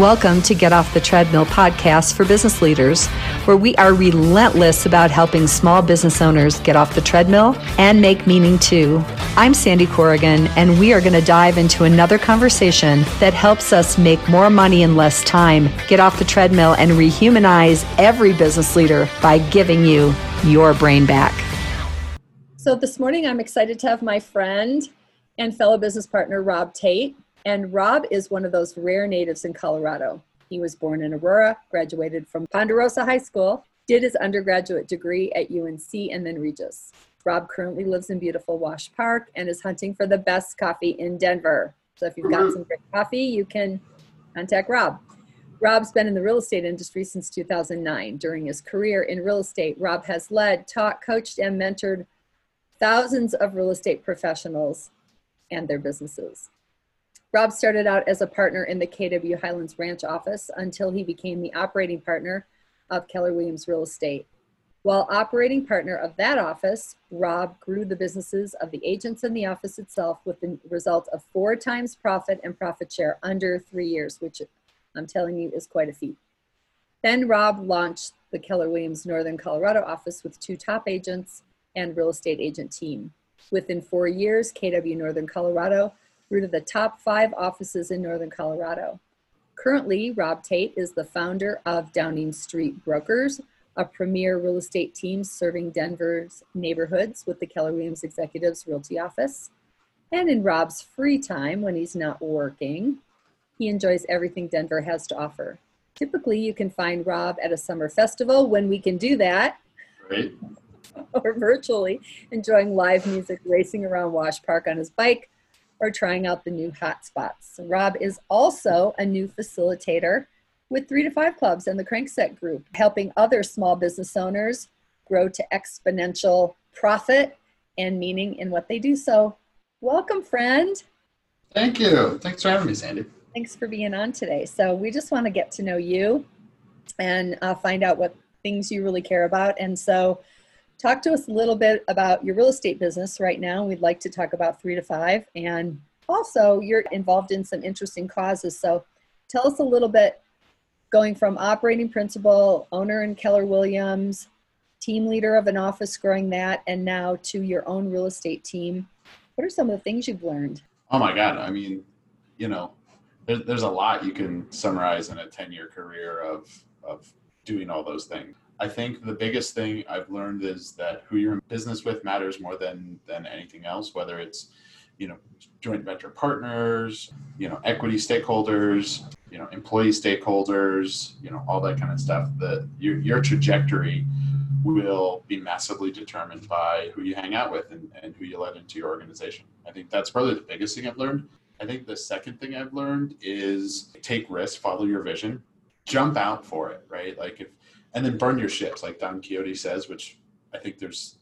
Welcome to Get Off the Treadmill podcast for business leaders, where we are relentless about helping small business owners get off the treadmill and make meaning too. I'm Sandy Corrigan, and we are going to dive into another conversation that helps us make more money in less time, get off the treadmill, and rehumanize every business leader by giving you your brain back. So this morning, I'm excited to have my friend and fellow business partner, Rob Tait. And Rob is one of those rare natives in Colorado. He was born in Aurora, graduated from Ponderosa High School, did his undergraduate degree at UNC and then Regis. Rob currently lives in beautiful Wash Park and is hunting for the best coffee in Denver. So if you've got some great coffee, you can contact Rob. Rob's been in the real estate industry since 2009. During his career in real estate, Rob has led, taught, coached, and mentored thousands of real estate professionals and their businesses. Rob started out as a partner in the KW Highlands Ranch office until he became the operating partner of Keller Williams Real Estate. While operating partner of that office, Rob grew the businesses of the agents in the office itself with the result of 4 times profit and profit share under 3 years, which I'm telling you is quite a feat. Then Rob launched the Keller Williams Northern Colorado office with 2 top agents and real estate agent team. Within 4 years, KW Northern Colorado grew to the top 5 offices in Northern Colorado. Currently, Rob Tait is the founder of Downing Street Brokers, a premier real estate team serving Denver's neighborhoods with the Keller Williams Executives Realty Office. And in Rob's free time, when he's not working, he enjoys everything Denver has to offer. Typically, you can find Rob at a summer festival when we can do that, right, or virtually enjoying live music, racing around Wash Park on his bike, or trying out the new hot spots. Rob is also a new facilitator with 3 to 5 Clubs and the Crankset Group, helping other small business owners grow to exponential profit and meaning in what they do. So welcome, friend. Thank you. Thanks for having me, Sandy. Thanks for being on today. So we just want to get to know you and find out what things you really care about. And so talk to us a little bit about your real estate business right now. We'd like to talk about 3 to 5, and also you're involved in some interesting causes. So tell us a little bit, going from operating principal, owner in Keller Williams, team leader of an office, growing that, and now to your own real estate team. What are some of the things you've learned? Oh my God. I mean, you know, there's a lot you can summarize in a 10-year career of doing all those things. I think the biggest thing I've learned is that who you're in business with matters more than anything else, whether it's, you know, joint venture partners, you know, equity stakeholders, you know, employee stakeholders, you know, all that kind of stuff. That your trajectory will be massively determined by who you hang out with and who you let into your organization. I think that's probably the biggest thing I've learned. I think the second thing I've learned is take risks, follow your vision, jump out for it, right? Like and then burn your ships, like Don Quixote says, which I think there's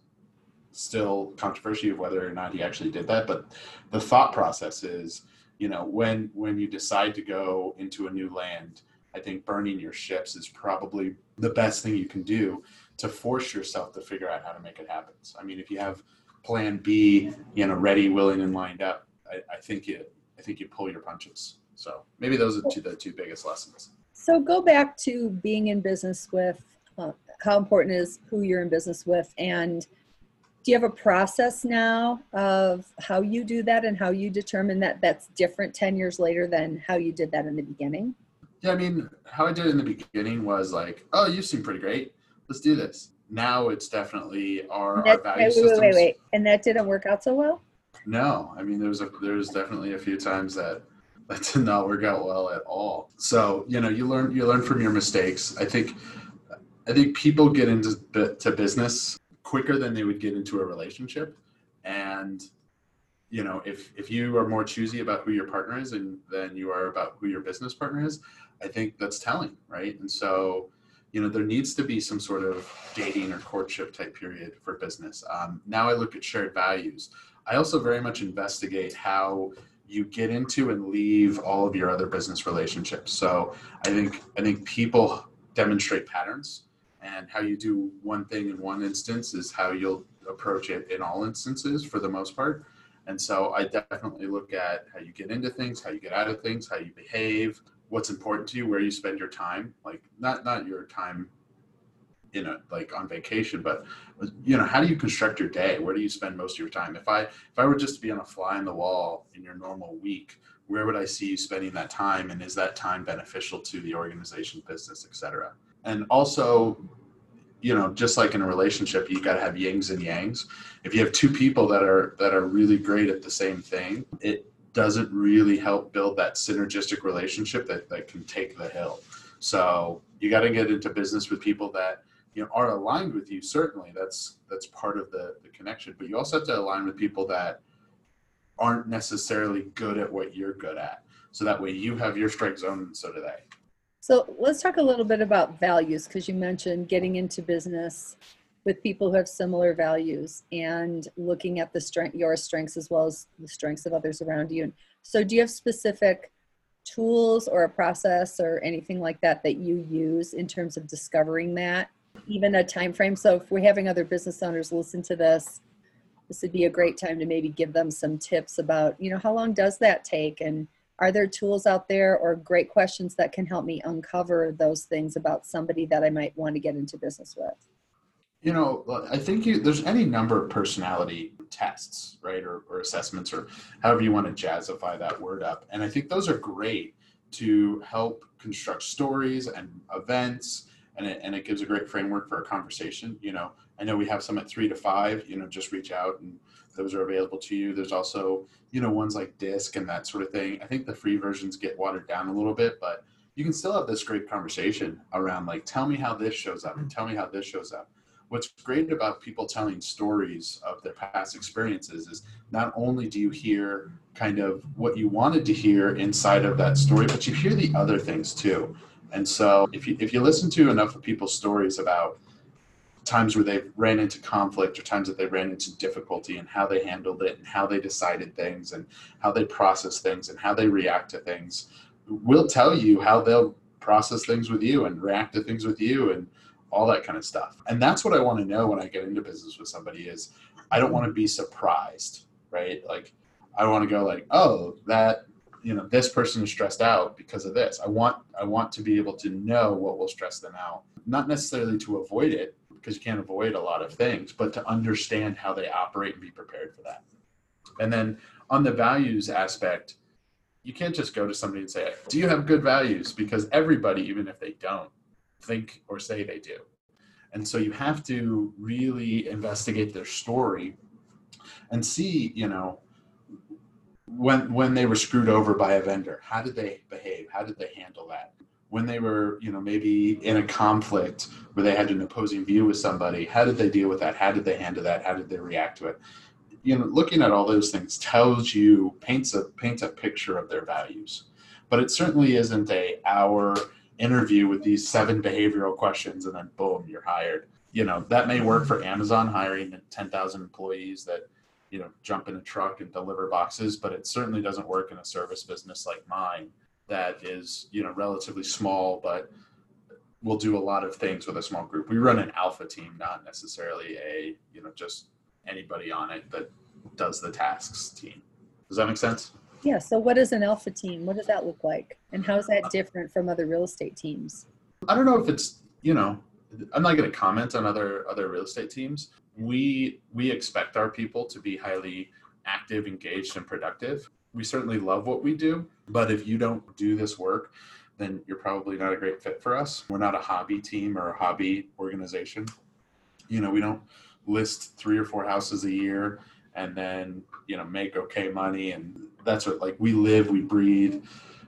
still controversy of whether or not he actually did that. But the thought process is, you know, when you decide to go into a new land, I think burning your ships is probably the best thing you can do to force yourself to figure out how to make it happen. So, I mean, if you have plan B, you know, ready, willing, and lined up, I think you pull your punches. So maybe those are the two biggest lessons. So go back to being in business with, how important is who you're in business with, and do you have a process now of how you do that and how you determine that that's different 10 years later than how you did that in the beginning? Yeah, I mean, how I did it in the beginning was like, oh, you seem pretty great, let's do this. Now it's definitely our value systems. Wait. And that didn't work out so well? No, I mean, there was definitely a few times that did not work out well at all. So, you know, you learn from your mistakes. I think people get into business quicker than they would get into a relationship. And, you know, if you are more choosy about who your partner is than you are about who your business partner is, I think that's telling, right? And so, you know, there needs to be some sort of dating or courtship type period for business. Now I look at shared values. I also very much investigate how you get into and leave all of your other business relationships. So I think people demonstrate patterns, and how you do one thing in one instance is how you'll approach it in all instances for the most part. And so I definitely look at how you get into things, how you get out of things, how you behave, what's important to you, where you spend your time, like not your time in a, like on vacation, but you know, how do you construct your day? Where do you spend most of your time? If I were just to be on a fly on the wall in your normal week, where would I see you spending that time? And is that time beneficial to the organization, business, et cetera? And also, you know, just like in a relationship, you got to have yings and yangs. If you have two people that are really great at the same thing, it doesn't really help build that synergistic relationship that can take the hill. So you got to get into business with people that, you know, are aligned with you. Certainly that's part of the connection, but you also have to align with people that aren't necessarily good at what you're good at. So that way you have your strength zone and so do they. So let's talk a little bit about values, because you mentioned getting into business with people who have similar values and looking at your strengths as well as the strengths of others around you. So do you have specific tools or a process or anything like that you use in terms of discovering that, even a time frame? So if we're having other business owners listen to this would be a great time to maybe give them some tips about, you know, how long does that take? And are there tools out there or great questions that can help me uncover those things about somebody that I might want to get into business with? You know, I think there's any number of personality tests, right? Or assessments, or however you want to jazzify that word up. And I think those are great to help construct stories and events. And it gives a great framework for a conversation. You know, I know we have some at 3 to 5, you know, just reach out and those are available to you. There's also, you know, ones like DISC and that sort of thing. I think the free versions get watered down a little bit, but you can still have this great conversation around like, tell me how this shows up and tell me how this shows up. What's great about people telling stories of their past experiences is not only do you hear kind of what you wanted to hear inside of that story, but you hear the other things too. And so if you listen to enough of people's stories about times where they ran into conflict or times that they ran into difficulty and how they handled it and how they decided things and how they process things and how they react to things, we'll tell you how they'll process things with you and react to things with you and all that kind of stuff. And that's what I want to know when I get into business with somebody is I don't want to be surprised, right? Like I want to go like, oh, that, you know, this person is stressed out because of this. I want to be able to know what will stress them out, not necessarily to avoid it because you can't avoid a lot of things, but to understand how they operate and be prepared for that. And then on the values aspect, you can't just go to somebody and say, do you have good values? Because everybody, even if they don't think or say they do. And so you have to really investigate their story and see, you know, when they were screwed over by a vendor, how did they behave? How did they handle that? When they were, you know, maybe in a conflict where they had an opposing view with somebody, how did they deal with that? How did they handle that? How did they react to it? You know, looking at all those things tells you, paints a picture of their values. But it certainly isn't a hour interview with these 7 behavioral questions and then boom, you're hired. You know, that may work for Amazon hiring 10,000 employees that, you know, jump in a truck and deliver boxes, but it certainly doesn't work in a service business like mine that is, you know, relatively small, but we'll do a lot of things with a small group. We run an alpha team, not necessarily a, you know, just anybody on it that does the tasks team. Does that make sense? Yeah. So what is an alpha team? What does that look like? And how is that different from other real estate teams? I don't know if it's, you know, I'm not going to comment on other real estate teams. We expect our people to be highly active, engaged, and productive. We certainly love what we do, but if you don't do this work, then you're probably not a great fit for us. We're not a hobby team or a hobby organization. You know, we don't list 3 or 4 houses a year and then, you know, make okay money. And that's what, like, we live, we breathe,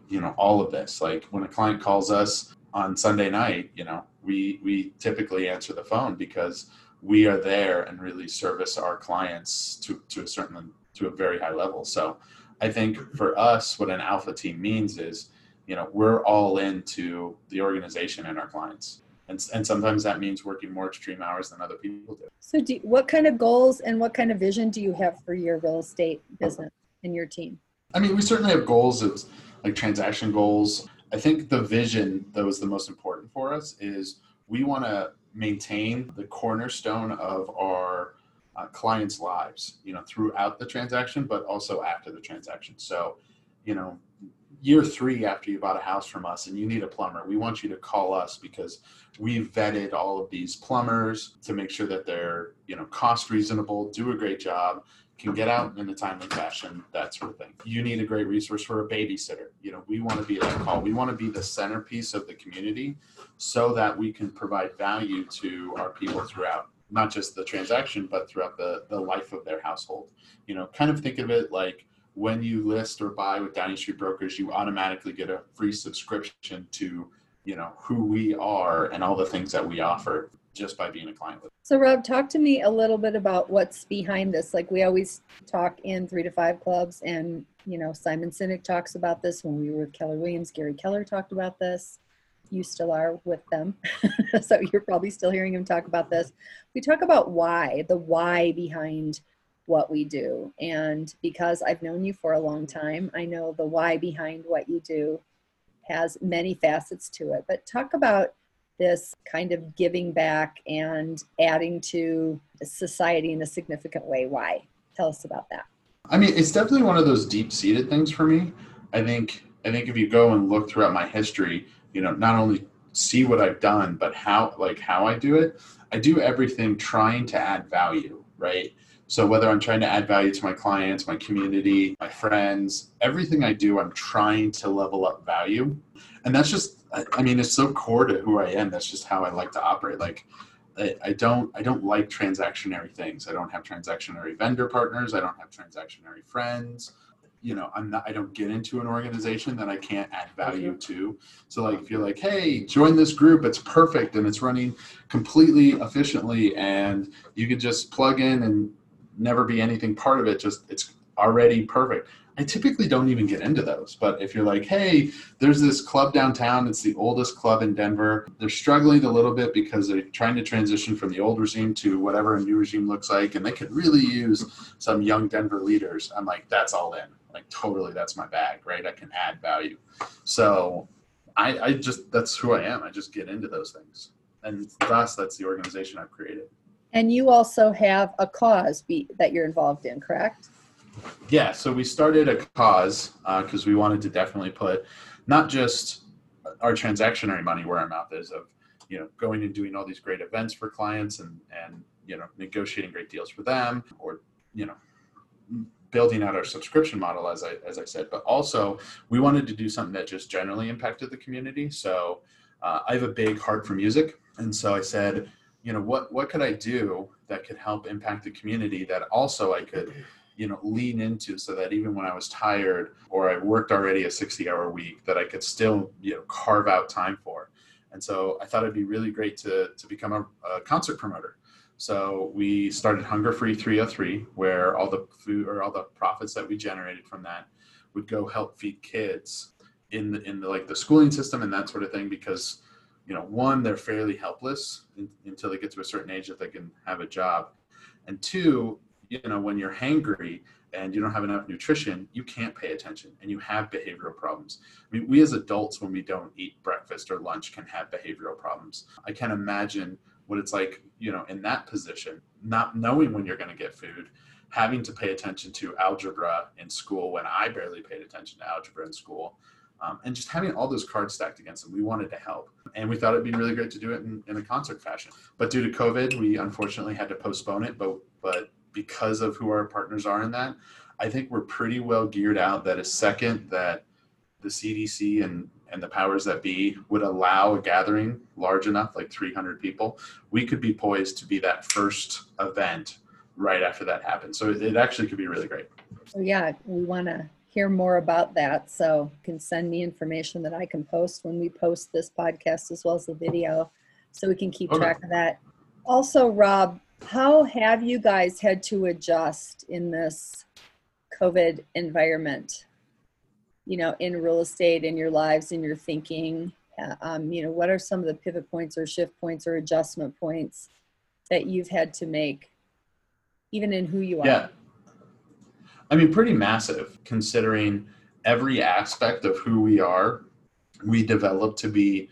you know, all of this. Like when a client calls us on Sunday night, you know, we typically answer the phone because we are there and really service our clients to a very high level. So I think for us, what an alpha team means is, you know, we're all into the organization and our clients. And sometimes that means working more extreme hours than other people do. So what kind of goals and what kind of vision do you have for your real estate business and your team? I mean, we certainly have goals of like transaction goals. I think the vision that was the most important for us is we want to maintain the cornerstone of our clients' lives, you know, throughout the transaction, but also after the transaction. So, you know, year three after you bought a house from us and you need a plumber, we want you to call us because we vetted all of these plumbers to make sure that they're, you know, cost reasonable, do a great job, can get out in a timely fashion, that sort of thing. You need a great resource for a babysitter. You know, we want to be that call. We want to be the centerpiece of the community so that we can provide value to our people throughout, not just the transaction, but throughout the life of their household. You know, kind of think of it like when you list or buy with Downing Street Brokers, you automatically get a free subscription to, you know, who we are and all the things that we offer just by being a client with. So Rob, talk to me a little bit about what's behind this. Like we always talk in 3 to 5 clubs and, you know, Simon Sinek talks about this when we were with Keller Williams. Gary Keller talked about this. You still are with them. So you're probably still hearing him talk about this. We talk about why, the why behind what we do. And because I've known you for a long time, I know the why behind what you do has many facets to it. But talk about this kind of giving back and adding to society in a significant way. Why? Tell us about that. I mean, it's definitely one of those deep-seated things for me. I think if you go and look throughout my history, you know, not only see what I've done, but how I do it. I do everything trying to add value, right? So whether I'm trying to add value to my clients, my community, my friends, everything I do, I'm trying to level up value. And that's just, I mean, it's so core to who I am. That's just how I like to operate. Like I don't like transactionary things. I don't have transactionary vendor partners. I don't have transactionary friends. You know, I don't get into an organization that I can't add value to. So like, if you're like, hey, join this group, it's perfect. And it's running completely efficiently. And you could just plug in and never be anything part of it. Just it's already perfect. I typically don't even get into those. But if you're like, hey, there's this club downtown. It's the oldest club in Denver. They're struggling a little bit because they're trying to transition from the old regime to whatever a new regime looks like. And they could really use some young Denver leaders. I'm like, that's all in. Like totally, that's my bag, right? I can add value. So I just, that's who I am. I just get into those things. And thus, that's the organization I've created. And you also have a cause that you're involved in, correct? Yeah, so we started a cause because we wanted to definitely put not just our transactionary money where our mouth is of, you know, going and doing all these great events for clients and you know, negotiating great deals for them or, you know, building out our subscription model, as I said, but also we wanted to do something that just generally impacted the community. So I have a big heart for music. And so I said, you know, what could I do that could help impact the community that also I could, you know, lean into so that even when I was tired or I worked already a 60-hour week that I could still, you know, carve out time for. And so I thought it'd be really great to become a concert promoter. So we started Hunger Free 303, where all the food or all the profits that we generated from that would go help feed kids in the like the schooling system and that sort of thing. Because, you know, one, they're fairly helpless until they get to a certain age that they can have a job, and two, you know, when you're hangry and you don't have enough nutrition, you can't pay attention and you have behavioral problems. I mean, we as adults, when we don't eat breakfast or lunch, can have behavioral problems. I can imagine what it's like, you know, in that position, not knowing when you're going to get food, having to pay attention to algebra in school when I barely paid attention to algebra in school, and just having all those cards stacked against them. We wanted to help, and we thought it'd be really great to do it in a concert fashion. But due to COVID, we unfortunately had to postpone it. But because of who our partners are in that, I think we're pretty well geared out that a second that the CDC and the powers that be would allow a gathering large enough, like 300 people, we could be poised to be that first event right after that happens. So it actually could be really great. Yeah, we want to hear more about that. So you can send me information that I can post when we post this podcast as well as the video so we can keep track of that. Also, Rob, how have you guys had to adjust in this COVID environment? You know, in real estate, in your lives, in your thinking, you know, what are some of the pivot points or shift points or adjustment points that you've had to make, even in who you are? Yeah, I mean, pretty massive, considering every aspect of who we are, we develop to be,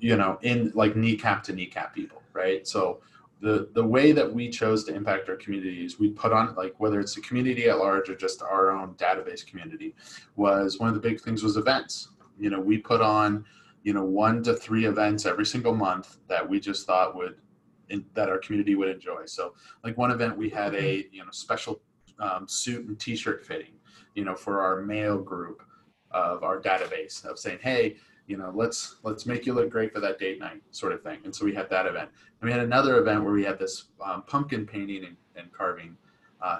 you know, in like kneecap to kneecap people, right? So the way that we chose to impact our communities, we put on, like, whether it's the community at large or just our own database community, was one of the big things was events. You know, we put on, you know, 1 to 3 events every single month that we just thought would, that our community would enjoy. So like one event, we had a, you know, special suit and t-shirt fitting, you know, for our male group of our database, of saying, hey, you know, let's make you look great for that date night sort of thing. And so we had that event. And we had another event where we had this pumpkin painting and carving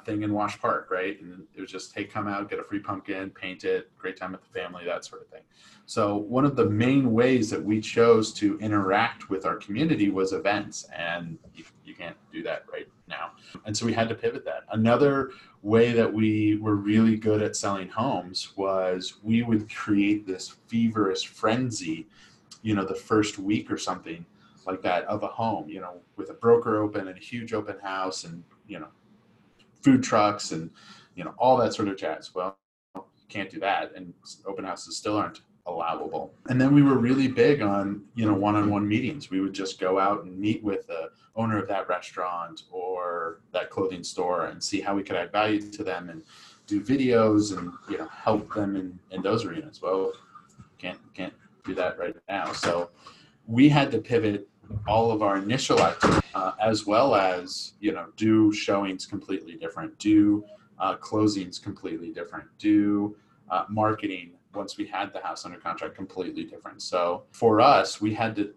thing in Wash Park, right? And it was just, hey, come out, get a free pumpkin, paint it, great time with the family, that sort of thing. So one of the main ways that we chose to interact with our community was events, and you can't do that right now. And so we had to pivot that. Another way that we were really good at selling homes was we would create this feverish frenzy, you know, the first week or something like that of a home, you know, with a broker open and a huge open house and, you know, food trucks and, you know, all that sort of jazz. Well, you can't do that, and open houses still aren't allowable. And then we were really big on, you know, one-on-one meetings. We would just go out and meet with the owner of that restaurant or that clothing store and see how we could add value to them and do videos and, you know, help them in those arenas. Well, can't do that right now. So we had to pivot all of our initial activity, as well as, you know, do showings completely different, do closings completely different, do marketing once we had the house under contract completely different. So for us, we had to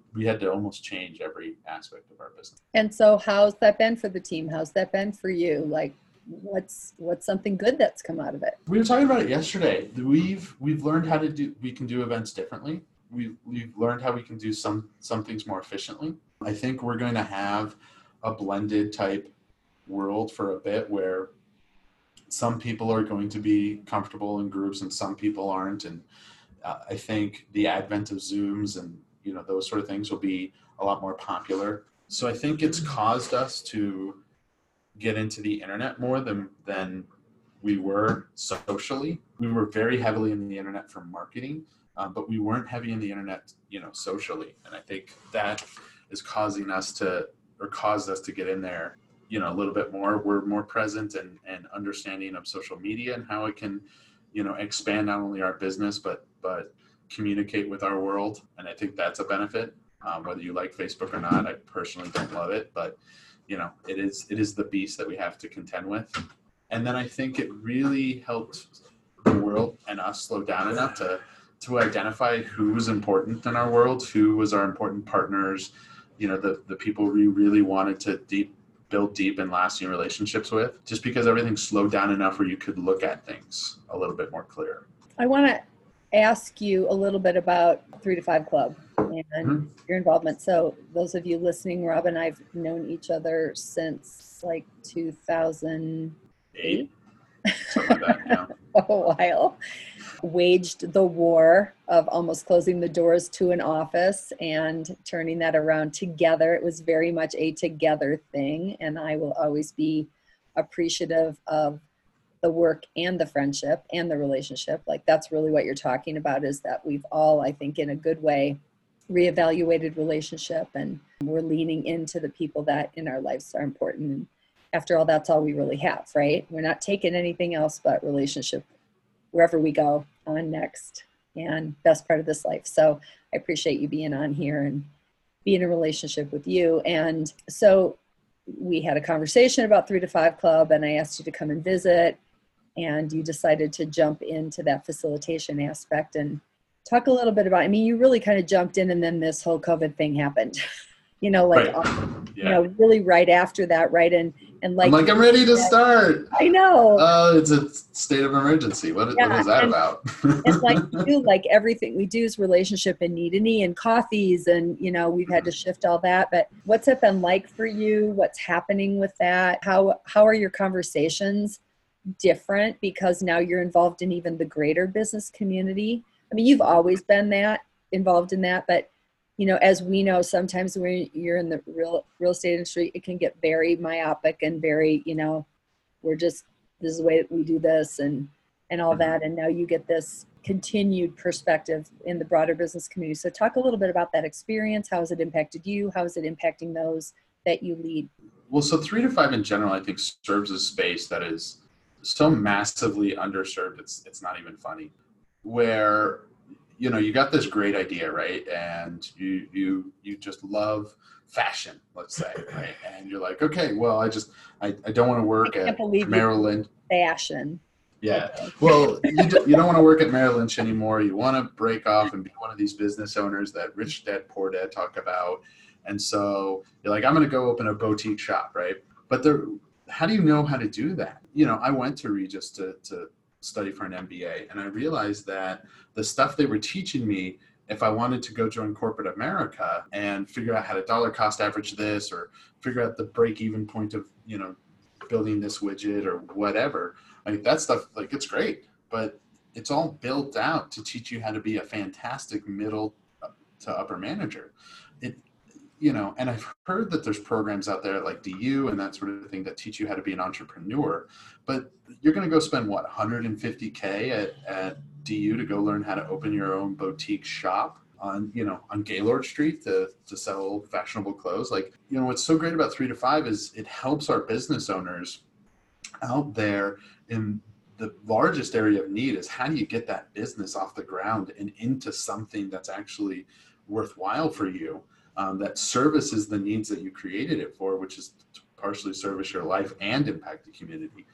almost change every aspect of our business. And so how's that been for the team? How's that been for you? Like, what's something good that's come out of it? We were talking about it yesterday. We've learned how to we can do events differently. We've learned how we can do some things more efficiently. I think we're going to have a blended type world for a bit, where some people are going to be comfortable in groups and some people aren't. And I think the advent of Zooms and, you know, those sort of things will be a lot more popular. So I think it's caused us to get into the internet more than we were socially. We were very heavily in the internet for marketing. But we weren't heavy in the internet, you know, socially. And I think that is caused us to get in there, you know, a little bit more. We're more present and understanding of social media and how it can, you know, expand not only our business, but communicate with our world. And I think that's a benefit, whether you like Facebook or not. I personally don't love it, but, you know, it is the beast that we have to contend with. And then I think it really helped the world and us slow down enough to identify who was important in our world, who was our important partners, you know, the people we really wanted to build deep and lasting relationships with, just because everything slowed down enough where you could look at things a little bit more clear. I want to ask you a little bit about 3 to 5 Club and your involvement. So those of you listening, Rob and I've known each other since like 2008. Something like that, yeah. A while. Waged the war of almost closing the doors to an office and turning that around together. It was very much a together thing, and I will always be appreciative of the work and the friendship and the relationship. Like, that's really what you're talking about, is that we've all, I think, in a good way, reevaluated relationship, and we're leaning into the people that in our lives are important. After all, that's all we really have, right? We're not taking anything else but relationship wherever we go on next and best part of this life. So I appreciate you being on here and being in a relationship with you. And so we had a conversation about 3 to 5 Club, and I asked you to come and visit, and you decided to jump into that facilitation aspect and talk a little bit about, I mean, you really kind of jumped in, and then this whole COVID thing happened, you know, like, you know, really right after that, right? And like, I'm ready to start. I know. Oh, it's a state of emergency. What is that about? It's like, you, like, everything we do is relationship and knee to knee and coffees. And, you know, we've had to shift all that, but what's it been like for you? What's happening with that? How are your conversations different? Because now you're involved in even the greater business community. I mean, you've always been involved in that, but, you know, as we know, sometimes when you're in the real estate industry, it can get very myopic and very, you know, we're just, this is the way that we do this and all that. And now you get this continued perspective in the broader business community. So talk a little bit about that experience. How has it impacted you? How is it impacting those that you lead? Well, so 3 to 5 in general, I think, serves a space that is so massively underserved, it's not even funny, where, you know, you got this great idea, right? And you just love fashion, let's say, right? And you're like, okay, well, I don't want to work at Merrill Lynch. Fashion. Yeah. Okay. Well, you don't want to work at Merrill Lynch anymore. You want to break off and be one of these business owners that Rich Dad, Poor Dad talk about. And so you're like, I'm going to go open a boutique shop, right? But how do you know how to do that? You know, I went to Regis to study for an MBA, and I realized that the stuff they were teaching me, if I wanted to go join corporate America and figure out how to dollar cost average this, or figure out the break-even point of, you know, building this widget or whatever, I mean, that stuff, like, it's great, but it's all built out to teach you how to be a fantastic middle to upper manager. You know, and I've heard that there's programs out there like DU and that sort of thing that teach you how to be an entrepreneur, but you're going to go spend what, $150K at DU to go learn how to open your own boutique shop on Gaylord Street to sell fashionable clothes. Like, you know, what's so great about 3 to 5 is it helps our business owners out there in the largest area of need is how do you get that business off the ground and into something that's actually worthwhile for you. That services the needs that you created it for, which is to partially service your life and impact the community.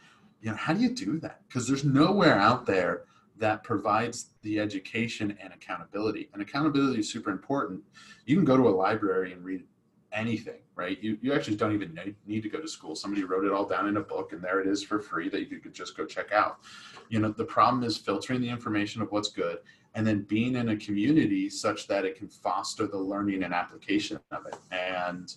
You know, how do you do that? Because there's nowhere out there that provides the education and accountability. And accountability is super important. You can go to a library and read anything, right? You actually don't even need to go to school. Somebody wrote it all down in a book, and there it is for free that you could just go check out. You know, the problem is filtering the information of what's good, and then being in a community such that it can foster the learning and application of it. And,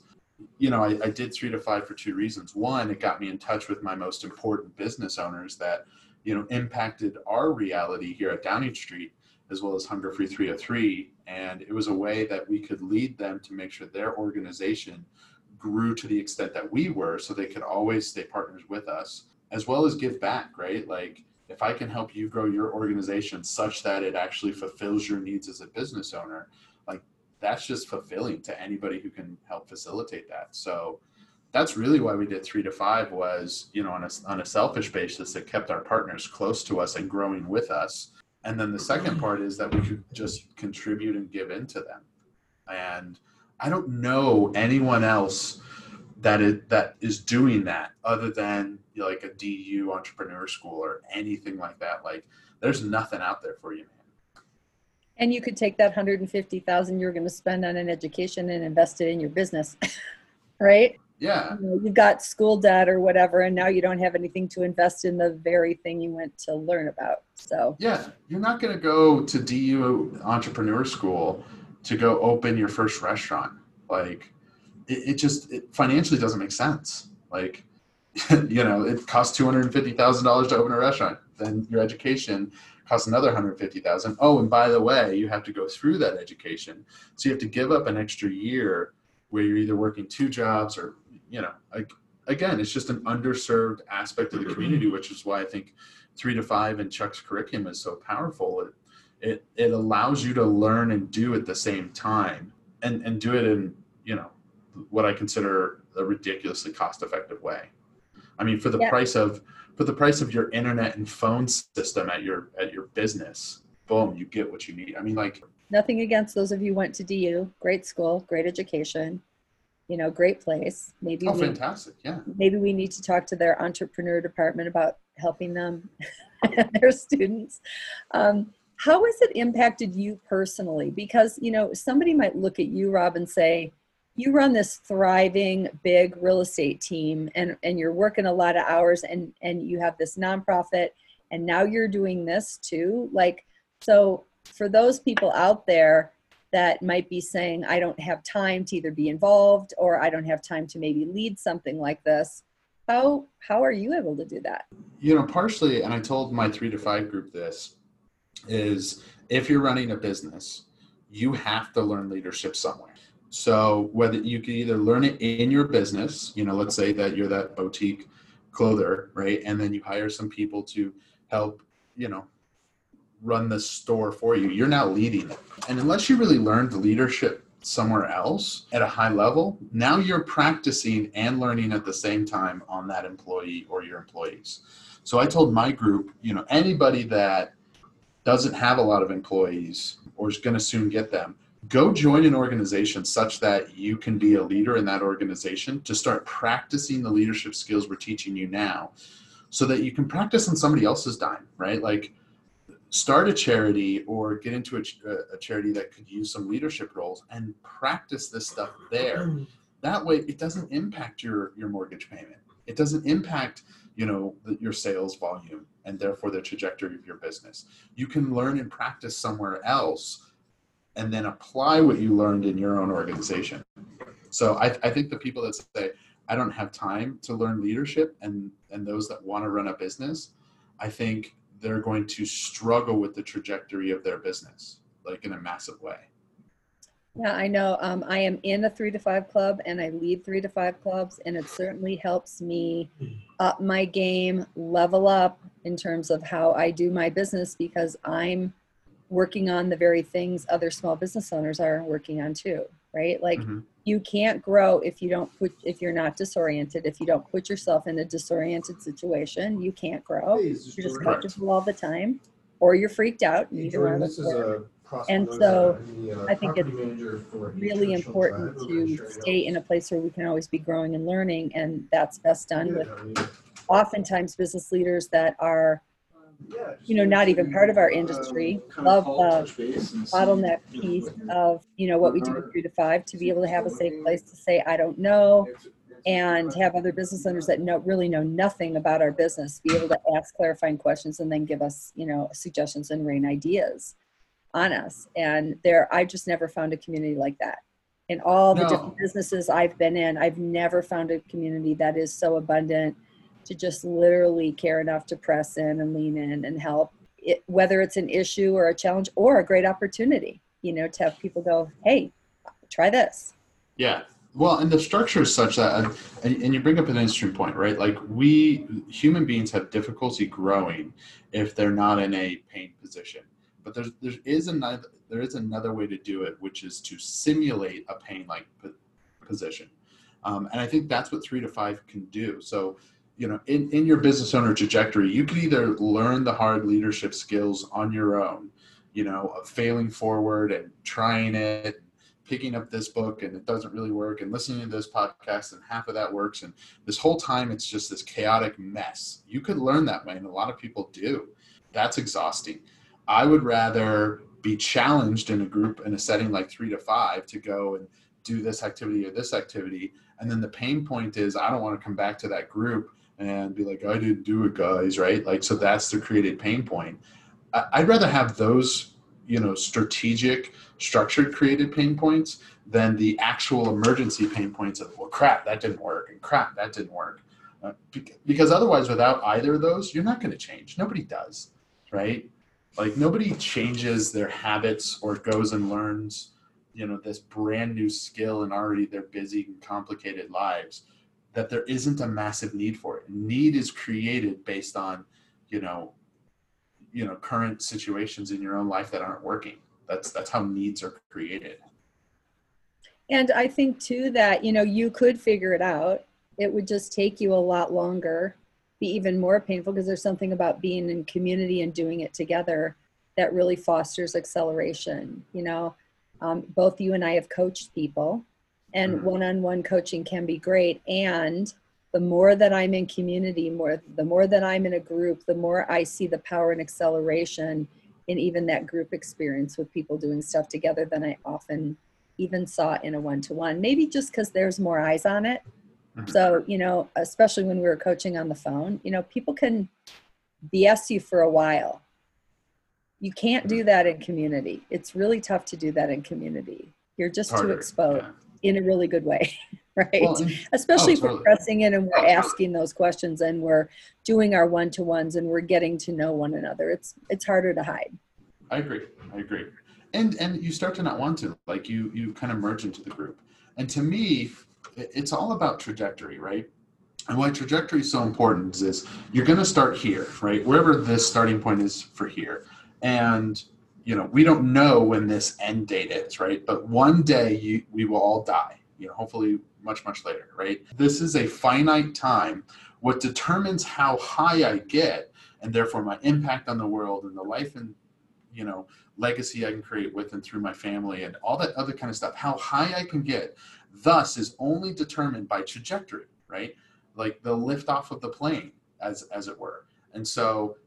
you know, I did 3 to 5 for 2 reasons. One, it got me in touch with my most important business owners that, you know, impacted our reality here at Downing Street, as well as Hunger Free 303. And it was a way that we could lead them to make sure their organization grew to the extent that we were, so they could always stay partners with us, as well as give back, right? Like, if I can help you grow your organization such that it actually fulfills your needs as a business owner, like, that's just fulfilling to anybody who can help facilitate that. So that's really why we did 3 to 5 was, you know, on a selfish basis, it kept our partners close to us and growing with us. And then the second part is that we could just contribute and give into them. And I don't know anyone else that is doing that other than, you know, like a DU entrepreneur school or anything like that. Like, there's nothing out there for you, man. And you could take that $150,000 you're going to spend on an education and invest it in your business, right? Yeah. You know, you got school debt or whatever, and now you don't have anything to invest in the very thing you went to learn about. So yeah, you're not going to go to DU entrepreneur school to go open your first restaurant. Like, it financially doesn't make sense. Like, you know, it costs $250,000 to open a restaurant. Then your education costs another $150,000. Oh, and by the way, you have to go through that education. So you have to give up an extra year where you're either working 2 jobs or, you know, like, again, it's just an underserved aspect of the community, which is why I think 3 to 5 and Chuck's curriculum is so powerful. It allows you to learn and do at the same time and do it in, you know, what I consider a ridiculously cost-effective way. I mean, for the price of your internet and phone system at your business, boom, you get what you need. I mean, like, nothing against those of you who went to DU, great school, great education, you know, great place. Maybe fantastic, yeah. Maybe we need to talk to their entrepreneur department about helping them and their students. How has it impacted you personally? Because, you know, somebody might look at you, Rob, and say, you run this thriving, big real estate team and you're working a lot of hours and you have this nonprofit and now you're doing this too. Like, so for those people out there that might be saying, I don't have time to either be involved or I don't have time to maybe lead something like this, how are you able to do that? You know, partially, and I told my 3 to 5 group this, is if you're running a business, you have to learn leadership somewhere. So whether you can either learn it in your business, you know, let's say that you're that boutique clother, right? And then you hire some people to help, you know, run the store for you. You're now leading it. And unless you really learn the leadership somewhere else at a high level, now you're practicing and learning at the same time on that employee or your employees. So I told my group, you know, anybody that doesn't have a lot of employees or is going to soon get them, go join an organization such that you can be a leader in that organization to start practicing the leadership skills we're teaching you now so that you can practice on somebody else's dime, right? Like, start a charity or get into a charity that could use some leadership roles and practice this stuff there. That way it doesn't impact your mortgage payment. It doesn't impact, you know, your sales volume and therefore the trajectory of your business. You can learn and practice somewhere else and then apply what you learned in your own organization. So I think the people that say, I don't have time to learn leadership, and those that want to run a business, I think they're going to struggle with the trajectory of their business, like in a massive way. Yeah, I know. I am in a 3 to 5 club and I lead 3 to 5 clubs, and it certainly helps me up my game, level up in terms of how I do my business, because I'm working on the very things other small business owners are working on too, right? Like, mm-hmm. You can't grow if you're not disoriented. If you don't put yourself in a disoriented situation, you can't grow. You're just comfortable all the time, or you're freaked out. And I think it's really important to stay in a place where we can always be growing and learning, and that's best done with oftentimes business leaders that are, you know, not even part of our industry, love the bottleneck piece of, you know, what we do with 3 to 5 to be able to have a safe place to say, I don't know, and have other business owners that really know nothing about our business be able to ask clarifying questions and then give us, you know, suggestions and rain ideas on us. And I just never found a community like that. In all the different businesses I've been in, I've never found a community that is so abundant to just literally care enough to press in and lean in and help it, whether it's an issue or a challenge or a great opportunity, you know, to have people go, hey, try this. Yeah. Well, and the structure is such that, and you bring up an interesting point, right? Like, human beings have difficulty growing if they're not in a pain position, but there is another way to do it, which is to simulate a pain-like position. And I think that's what 3 to 5 can do. So, you know, in your business owner trajectory, you could either learn the hard leadership skills on your own, you know, of failing forward and trying it, picking up this book and it doesn't really work, and listening to this podcast and half of that works, and this whole time it's just this chaotic mess. You could learn that way, and a lot of people do. That's exhausting. I would rather be challenged in a group in a setting like 3 to 5 to go and do this activity or this activity, and then the pain point is I don't want to come back to that group and be like, I didn't do it, guys, right? Like, so that's the created pain point. I'd rather have those, you know, strategic, structured created pain points than the actual emergency pain points of, well, crap, that didn't work, and crap, that didn't work. Because otherwise, without either of those, you're not going to change. Nobody does, right? Like, nobody changes their habits or goes and learns, you know, this brand new skill in already their busy and complicated lives, that there isn't a massive need for it. Need is created based on, you know, current situations in your own life that aren't working. That's how needs are created. And I think too that, you know, you could figure it out. It would just take you a lot longer, be even more painful, because there's something about being in community and doing it together that really fosters acceleration. You know, both you and I have coached people, and one-on-one coaching can be great. And the more that I'm in community, the more that I'm in a group, the more I see the power and acceleration in even that group experience with people doing stuff together than I often even saw in a one-to-one, maybe just because there's more eyes on it. So, you know, especially when we were coaching on the phone, you know, people can BS you for a while. You can't do that in community. It's really tough to do that in community. You're just harder, too exposed. Yeah. In a really good way, right? Well, especially if we're pressing in and we're asking those questions and we're doing our one-to-ones and we're getting to know one another. It's harder to hide. I agree. And you start to not want to, like, you kind of merge into the group. And to me, it's all about trajectory, right? And why trajectory is so important is you're going to start here, right? Wherever this starting point is for here. And you know, we don't know when this end date is, right? But one day we will all die, you know, hopefully much, much later, right? This is a finite time. What determines how high I get, and therefore my impact on the world and the life and, you know, legacy I can create with and through my family and all that other kind of stuff, how high I can get, thus is only determined by trajectory, right? Like the lift off of the plane, as it were. And so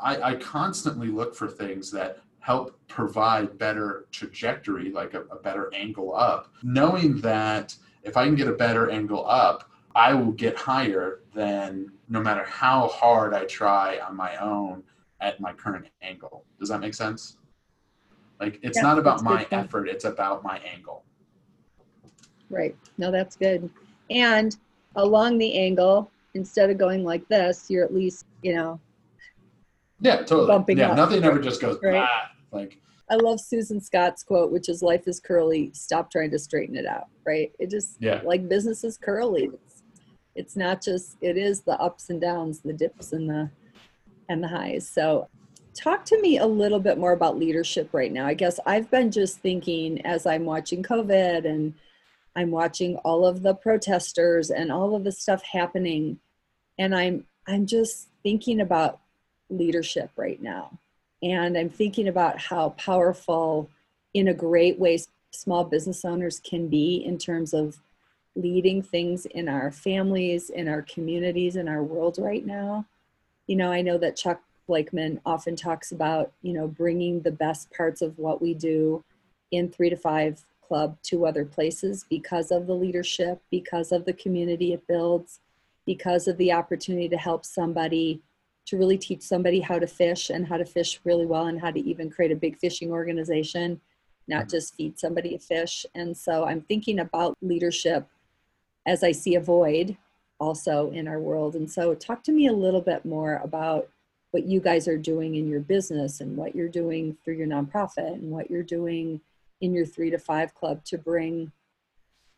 I constantly look for things that help provide better trajectory, like a better angle up, knowing that if I can get a better angle up, I will get higher than no matter how hard I try on my own at my current angle. Does that make sense? Like, it's not about my effort, it's about my angle. Right. No, that's good. And along the angle, instead of going like this, you're at least, you know. Yeah, totally. Bumping up. Nothing ever just goes, right? Like, I love Susan Scott's quote, which is, life is curly, stop trying to straighten it out, right? It just, like, business is curly. It's not just, it is the ups and downs, the dips and the highs. So talk to me a little bit more about leadership right now. I guess I've been just thinking, as I'm watching COVID and I'm watching all of the protesters and all of the stuff happening, and I'm just thinking about leadership right now. And I'm thinking about how powerful, in a great way, small business owners can be in terms of leading things in our families, in our communities, in our world right now. You know, I know that Chuck Blakeman often talks about, you know, bringing the best parts of what we do in 3 to 5 Club to other places because of the leadership, because of the community it builds, because of the opportunity to help somebody, to really teach somebody how to fish and how to fish really well and how to even create a big fishing organization, not just feed somebody a fish. And so I'm thinking about leadership as I see a void also in our world. And so talk to me a little bit more about what you guys are doing in your business and what you're doing through your nonprofit and what you're doing in your 3 to 5 Club to bring,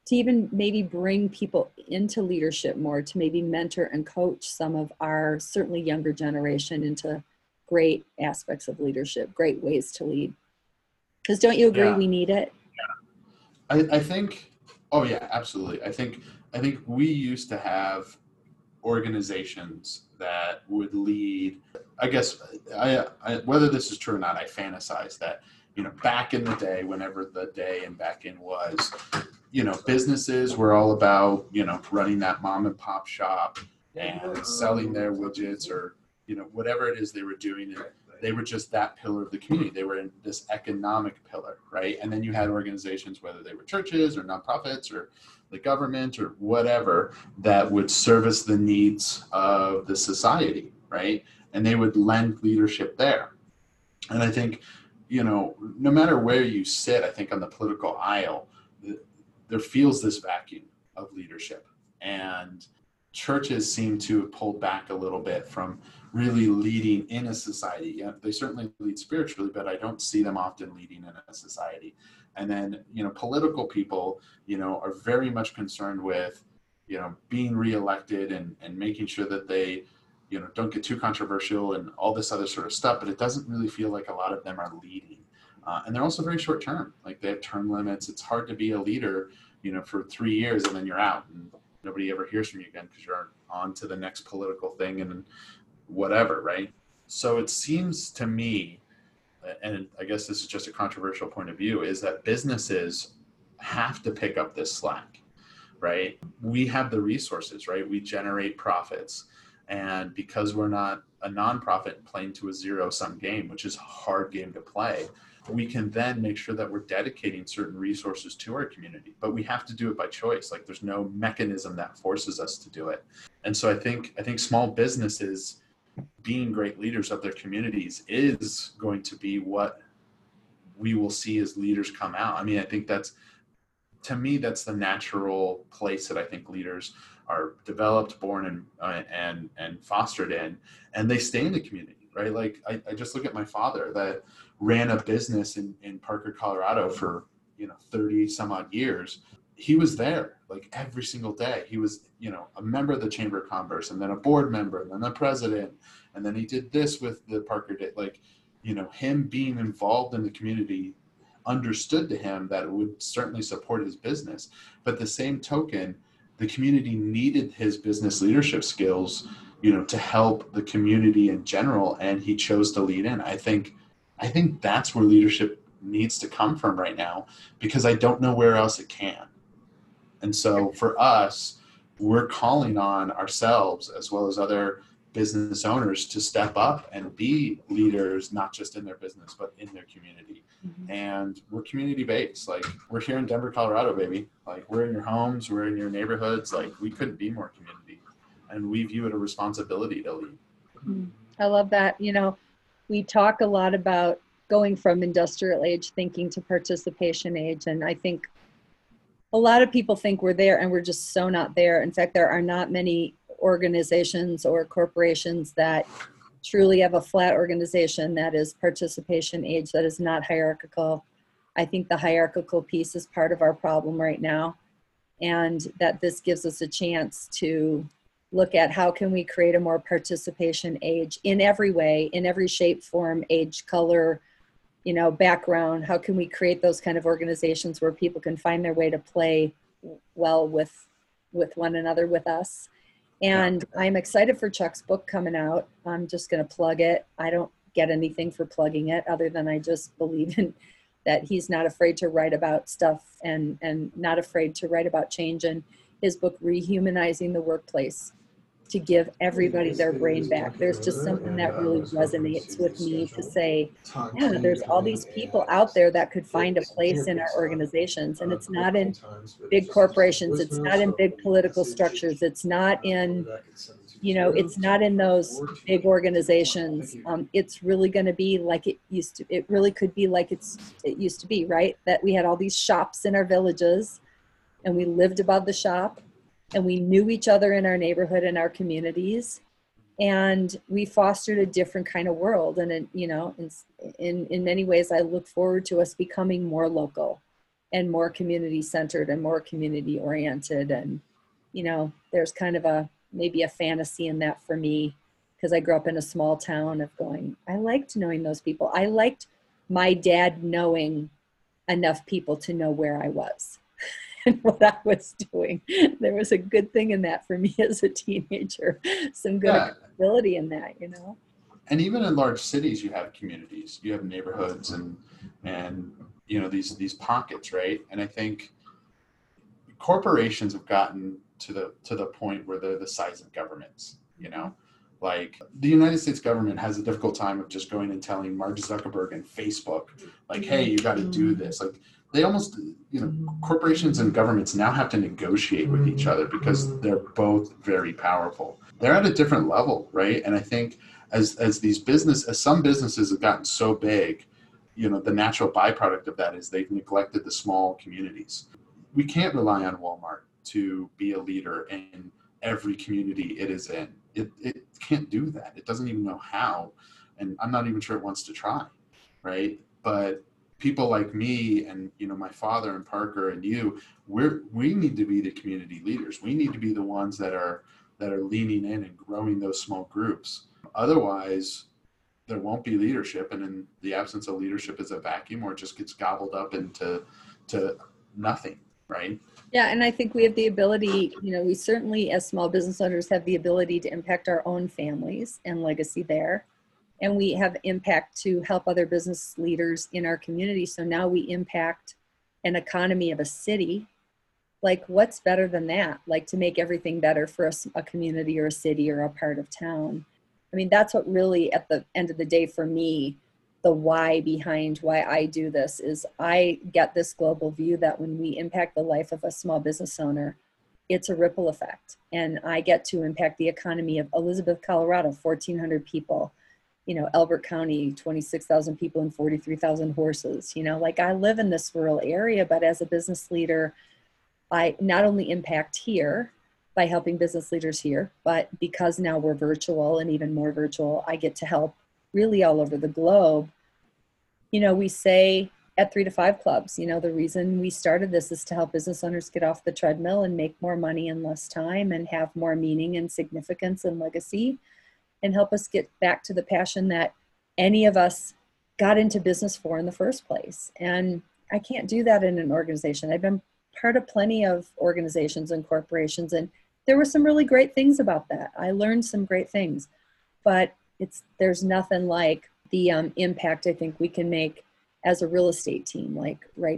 to even maybe bring people into leadership more, to maybe mentor and coach some of our certainly younger generation into great aspects of leadership, great ways to lead. Because don't you agree we need it? Yeah. I think, oh yeah, absolutely. I think we used to have organizations that would lead, I guess, I whether this is true or not, I fantasize that, you know, back in the day, whenever the day and back in was, you know, businesses were all about, you know, running that mom and pop shop and selling their widgets or, you know, whatever it is they were doing. And they were just that pillar of the community. They were in this economic pillar, right? And then you had organizations, whether they were churches or nonprofits or the government or whatever, that would service the needs of the society, right? And they would lend leadership there. And I think, you know, no matter where you sit, I think on the political aisle, there feels this vacuum of leadership. And churches seem to have pulled back a little bit from really leading in a society. Yeah, they certainly lead spiritually, but I don't see them often leading in a society. And then, you know, political people, you know, are very much concerned with, you know, being reelected and making sure that they, you know, don't get too controversial and all this other sort of stuff, but it doesn't really feel like a lot of them are leading. And they're also very short term, like they have term limits. It's hard to be a leader, you know, for 3 years and then you're out and nobody ever hears from you again because you're on to the next political thing and whatever, right? So it seems to me, and I guess this is just a controversial point of view, is that businesses have to pick up this slack, right? We have the resources, right? We generate profits. And because we're not a nonprofit playing to a zero-sum game, which is a hard game to play, we can then make sure that we're dedicating certain resources to our community. But we have to do it by choice. Like, there's no mechanism that forces us to do it. And so I think small businesses being great leaders of their communities is going to be what we will see as leaders come out. I mean, I think that's, to me, that's the natural place that I think leaders are developed, born, and fostered in, and they stay in the community, right? Like I just look at my father that ran a business in Parker, Colorado for, you know, 30 some odd years. He was there like every single day. He was, you know, a member of the Chamber of Commerce and then a board member and then the president. And then he did this with the Parker. Like you know, him being involved in the community understood to him that it would certainly support his business. But the same token, the community needed his business leadership skills, you know, to help the community in general. And he chose to lead in. I think that's where leadership needs to come from right now, because I don't know where else it can. And so for us, we're calling on ourselves as well as other business owners to step up and be leaders, not just in their business, but in their community. Mm-hmm. And we're community based. Like, we're here in Denver, Colorado, baby. Like, we're in your homes, we're in your neighborhoods. Like, we couldn't be more community, and we view it a responsibility to lead. Mm-hmm. I love that. You know, we talk a lot about going from industrial age thinking to participation age. And I think a lot of people think we're there, and we're just so not there. In fact, there are not many organizations or corporations that truly have a flat organization that is participation age, that is not hierarchical. I think the hierarchical piece is part of our problem right now, and that this gives us a chance to look at how can we create a more participation age in every way, in every shape, form, age, color, you know, background. How can we create those kind of organizations where people can find their way to play well with one another, with us? And I'm excited for Chuck's book coming out. I'm just going to plug it. I don't get anything for plugging it other than I just believe in that he's not afraid to write about stuff, and not afraid to write about change. And his book, Rehumanizing the Workplace, to give everybody their brain back. There's just something that really resonates with me to say, yeah, there's all these people out there that could find a place in our organizations. And it's not in big corporations. It's not in big political structures. It's not in, you know, it's not in those big organizations. It's really going to be like it used to. It really could be like it used to be, right? That we had all these shops in our villages, and we lived above the shop, and we knew each other in our neighborhood and our communities, and we fostered a different kind of world. And it, you know, in many ways, I look forward to us becoming more local and more community centered and more community oriented. And, you know, there's kind of maybe a fantasy in that for me, because I grew up in a small town, of going, I liked knowing those people. I liked my dad knowing enough people to know where I was and what I was doing. There was a good thing in that for me as a teenager, some good accountability in that, you know. And even in large cities, you have communities, you have neighborhoods, and you know, these pockets, right? And I think corporations have gotten to the point where they're the size of governments, you know. Like, the United States government has a difficult time of just going and telling Mark Zuckerberg and Facebook, like, hey, you got to do this. Like, they almost, you know, corporations and governments now have to negotiate with each other because they're both very powerful. They're at a different level, right? And I think as some businesses have gotten so big, you know, the natural byproduct of that is they've neglected the small communities. We can't rely on Walmart to be a leader in every community it is in. It can't do that. It doesn't even know how, and I'm not even sure it wants to try, right? But people like me and, you know, my father and Parker and you, we need to be the community leaders. We need to be the ones that are leaning in and growing those small groups. Otherwise, there won't be leadership, and in the absence of leadership is a vacuum, or it just gets gobbled up into nothing, right? Yeah, and I think we have the ability, you know, we certainly as small business owners have the ability to impact our own families and legacy there. And we have impact to help other business leaders in our community. So now we impact an economy of a city. Like, what's better than that? Like, to make everything better for a community or a city or a part of town. I mean, that's what really, at the end of the day for me, the why behind why I do this is, I get this global view that when we impact the life of a small business owner, it's a ripple effect. And I get to impact the economy of Elizabeth, Colorado, 1,400 people, you know, Elbert County, 26,000 people and 43,000 horses. You know, like, I live in this rural area, but as a business leader, I not only impact here by helping business leaders here, but because now we're virtual and even more virtual, I get to help really all over the globe. You know, we say at 3 to 5 clubs, you know, the reason we started this is to help business owners get off the treadmill and make more money in less time and have more meaning and significance and legacy, and help us get back to the passion that any of us got into business for in the first place. And I can't do that in an organization. I've been part of plenty of organizations and corporations, and there were some really great things about that. I learned some great things, but there's nothing like the impact I think we can make as a real estate team,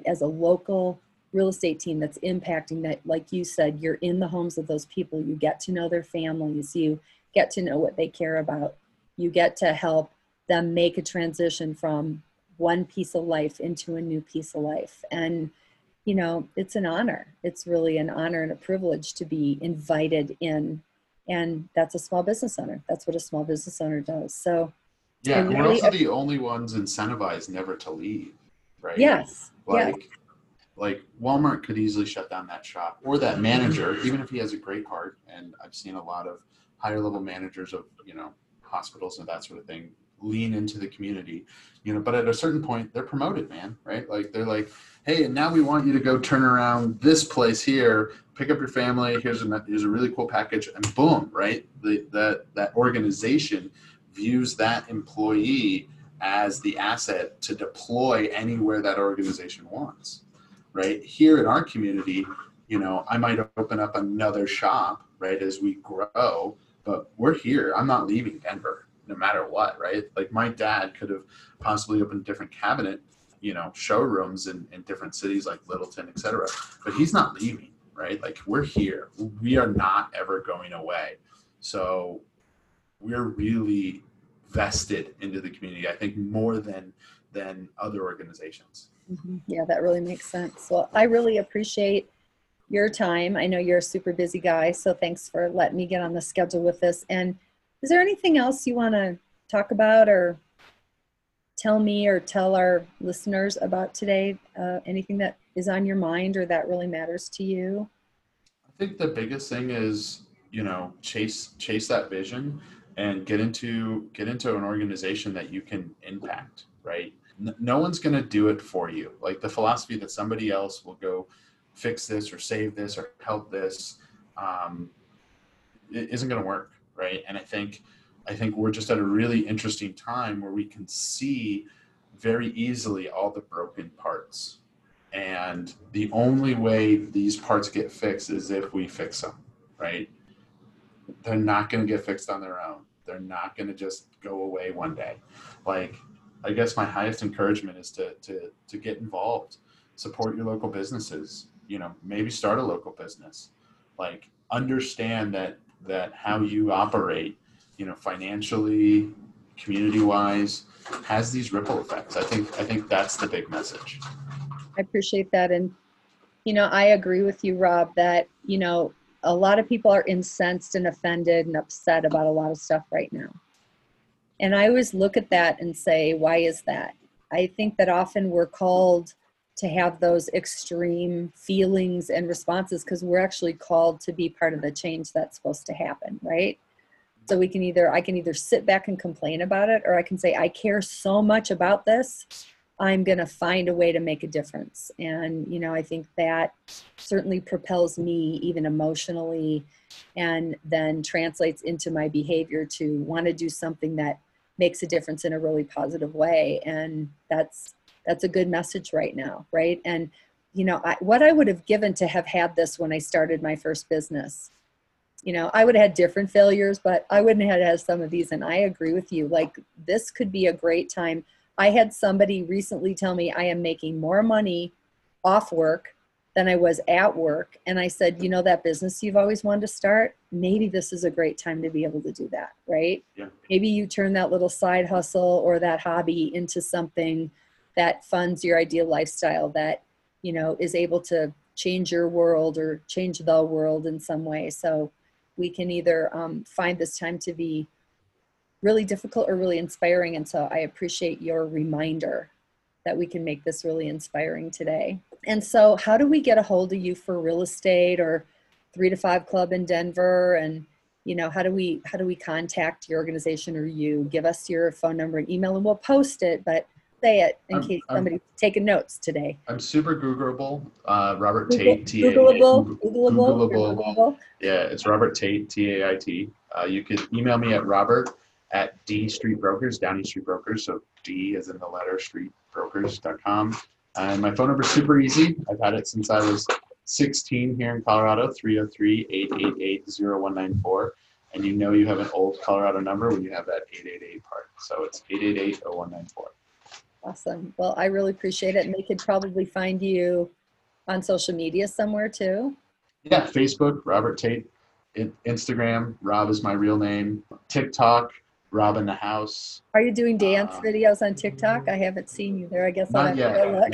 as a local real estate team that's impacting that, like you said, you're in the homes of those people, you get to know their families, you get to know what they care about, you get to help them make a transition from one piece of life into a new piece of life. And, you know, it's an honor. It's really an honor and a privilege to be invited in. And that's a small business owner. That's what a small business owner does. So yeah, and we're also the only ones incentivized never to leave, right? Yes. Like Walmart could easily shut down that shop or that manager, even if he has a great heart. And I've seen a lot of higher level managers of, you know, hospitals and that sort of thing lean into the community, you know, but at a certain point they're promoted, man, right? Like they're like, hey, and now we want you to go turn around this place here, pick up your family. Here's a really cool package, and boom, right? That organization views that employee as the asset to deploy anywhere that organization wants, right? Here in our community, you know, I might open up another shop, right, as we grow, but we're here. I'm not leaving Denver no matter what, right? Like my dad could have possibly opened a different cabinet, you know, showrooms in different cities like Littleton, et cetera, but he's not leaving, right? Like we're here, we are not ever going away. So we're really vested into the community, I think, more than other organizations. Mm-hmm. Yeah, that really makes sense. Well, I really appreciate your time. I know you're a super busy guy, so thanks for letting me get on the schedule with this. And is there anything else you want to talk about or tell me or tell our listeners about today? Anything that is on your mind or that really matters to you? I think the biggest thing is, you know, chase that vision and get into an organization that you can impact, right? No one's going to do it for you. Like the philosophy that somebody else will go fix this or save this or help this, it isn't going to work, right? And I think we're just at a really interesting time where we can see very easily all the broken parts. And the only way these parts get fixed is if we fix them, right? They're not going to get fixed on their own. They're not going to just go away one day. Like, I guess my highest encouragement is to get involved, support your local businesses, you know, maybe start a local business, like understand that how you operate, you know, financially, community-wise, has these ripple effects. I think that's the big message. I appreciate that. And, you know, I agree with you, Rob, that, you know, a lot of people are incensed and offended and upset about a lot of stuff right now. And I always look at that and say, why is that? I think that often we're called to have those extreme feelings and responses because we're actually called to be part of the change that's supposed to happen, right? So we can I can either sit back and complain about it, or I can say, I care so much about this, I'm going to find a way to make a difference. And, you know, I think that certainly propels me even emotionally and then translates into my behavior to want to do something that makes a difference in a really positive way. And that's a good message right now, right? And, you know, what I would have given to have had this when I started my first business. You know, I would have had different failures, but I wouldn't have had some of these. And I agree with you. Like, this could be a great time. I had somebody recently tell me I am making more money off work than I was at work. And I said, you know, that business you've always wanted to start, maybe this is a great time to be able to do that, right? Yeah. Maybe you turn that little side hustle or that hobby into something that funds your ideal lifestyle that, you know, is able to change your world or change the world in some way. So we can either find this time to be really difficult or really inspiring. And so I appreciate your reminder that we can make this really inspiring today. And so how do we get a hold of you for real estate or 3 to 5 Club in Denver? And, you know, how do we contact your organization or you? Give us your phone number and email and we'll post it, but say it in case somebody's taking notes today. I'm super Googleable, Robert Tait, Googleable. Yeah, it's Robert Tait, T-A-I-T. You can email me at robert at D Street Brokers, Downing Street Brokers. So D as in the letter, streetbrokers.com. And my phone number is super easy. I've had it since I was 16 here in Colorado, 303-888-0194. And you know you have an old Colorado number when you have that 888 part. So it's 888-0194. Awesome. Well, I really appreciate it. And they could probably find you on social media somewhere too. Yeah, Facebook, Robert Tait. Instagram, Rob is my real name. TikTok, Rob in the House. Are you doing dance videos on TikTok? I haven't seen you there. I guess I'll have to go look.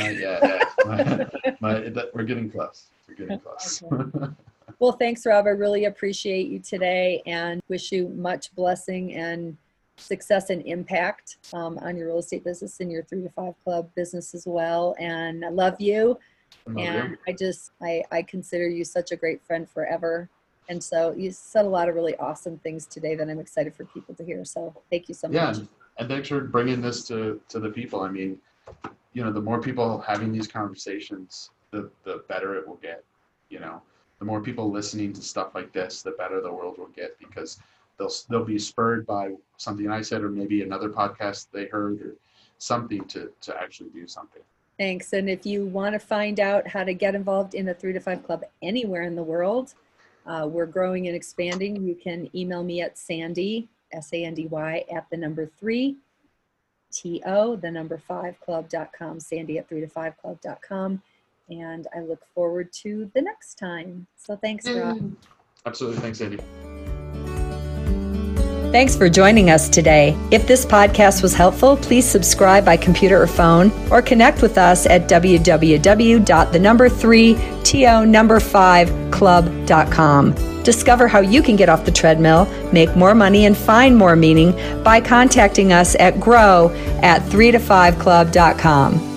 Not yet. We're getting close. We're getting close. Okay. Well, thanks, Rob. I really appreciate you today and wish you much blessing and success and impact on your real estate business and your 3 to 5 Club business as well. And I love you. I consider you such a great friend forever. And so you said a lot of really awesome things today that I'm excited for people to hear. So thank you so much. Yeah, and thanks for bringing this to the people. I mean, you know, the more people having these conversations, the better it will get. You know, the more people listening to stuff like this, the better the world will get, because they'll be spurred by something I said, or maybe another podcast they heard, or something to actually do something. Thanks. And if you want to find out how to get involved in the 3 to 5 Club anywhere in the world, we're growing and expanding. You can email me at Sandy, S-A-N-D-Y, at the number 3, T-O, the number 5, club.com, Sandy at 3to5club.com. And I look forward to the next time. So thanks, Rob. Absolutely. Thanks, Sandy. Thanks for joining us today. If this podcast was helpful, please subscribe by computer or phone, or connect with us at www.3to5club.com. Discover how you can get off the treadmill, make more money, and find more meaning by contacting us at grow@3to5club.com.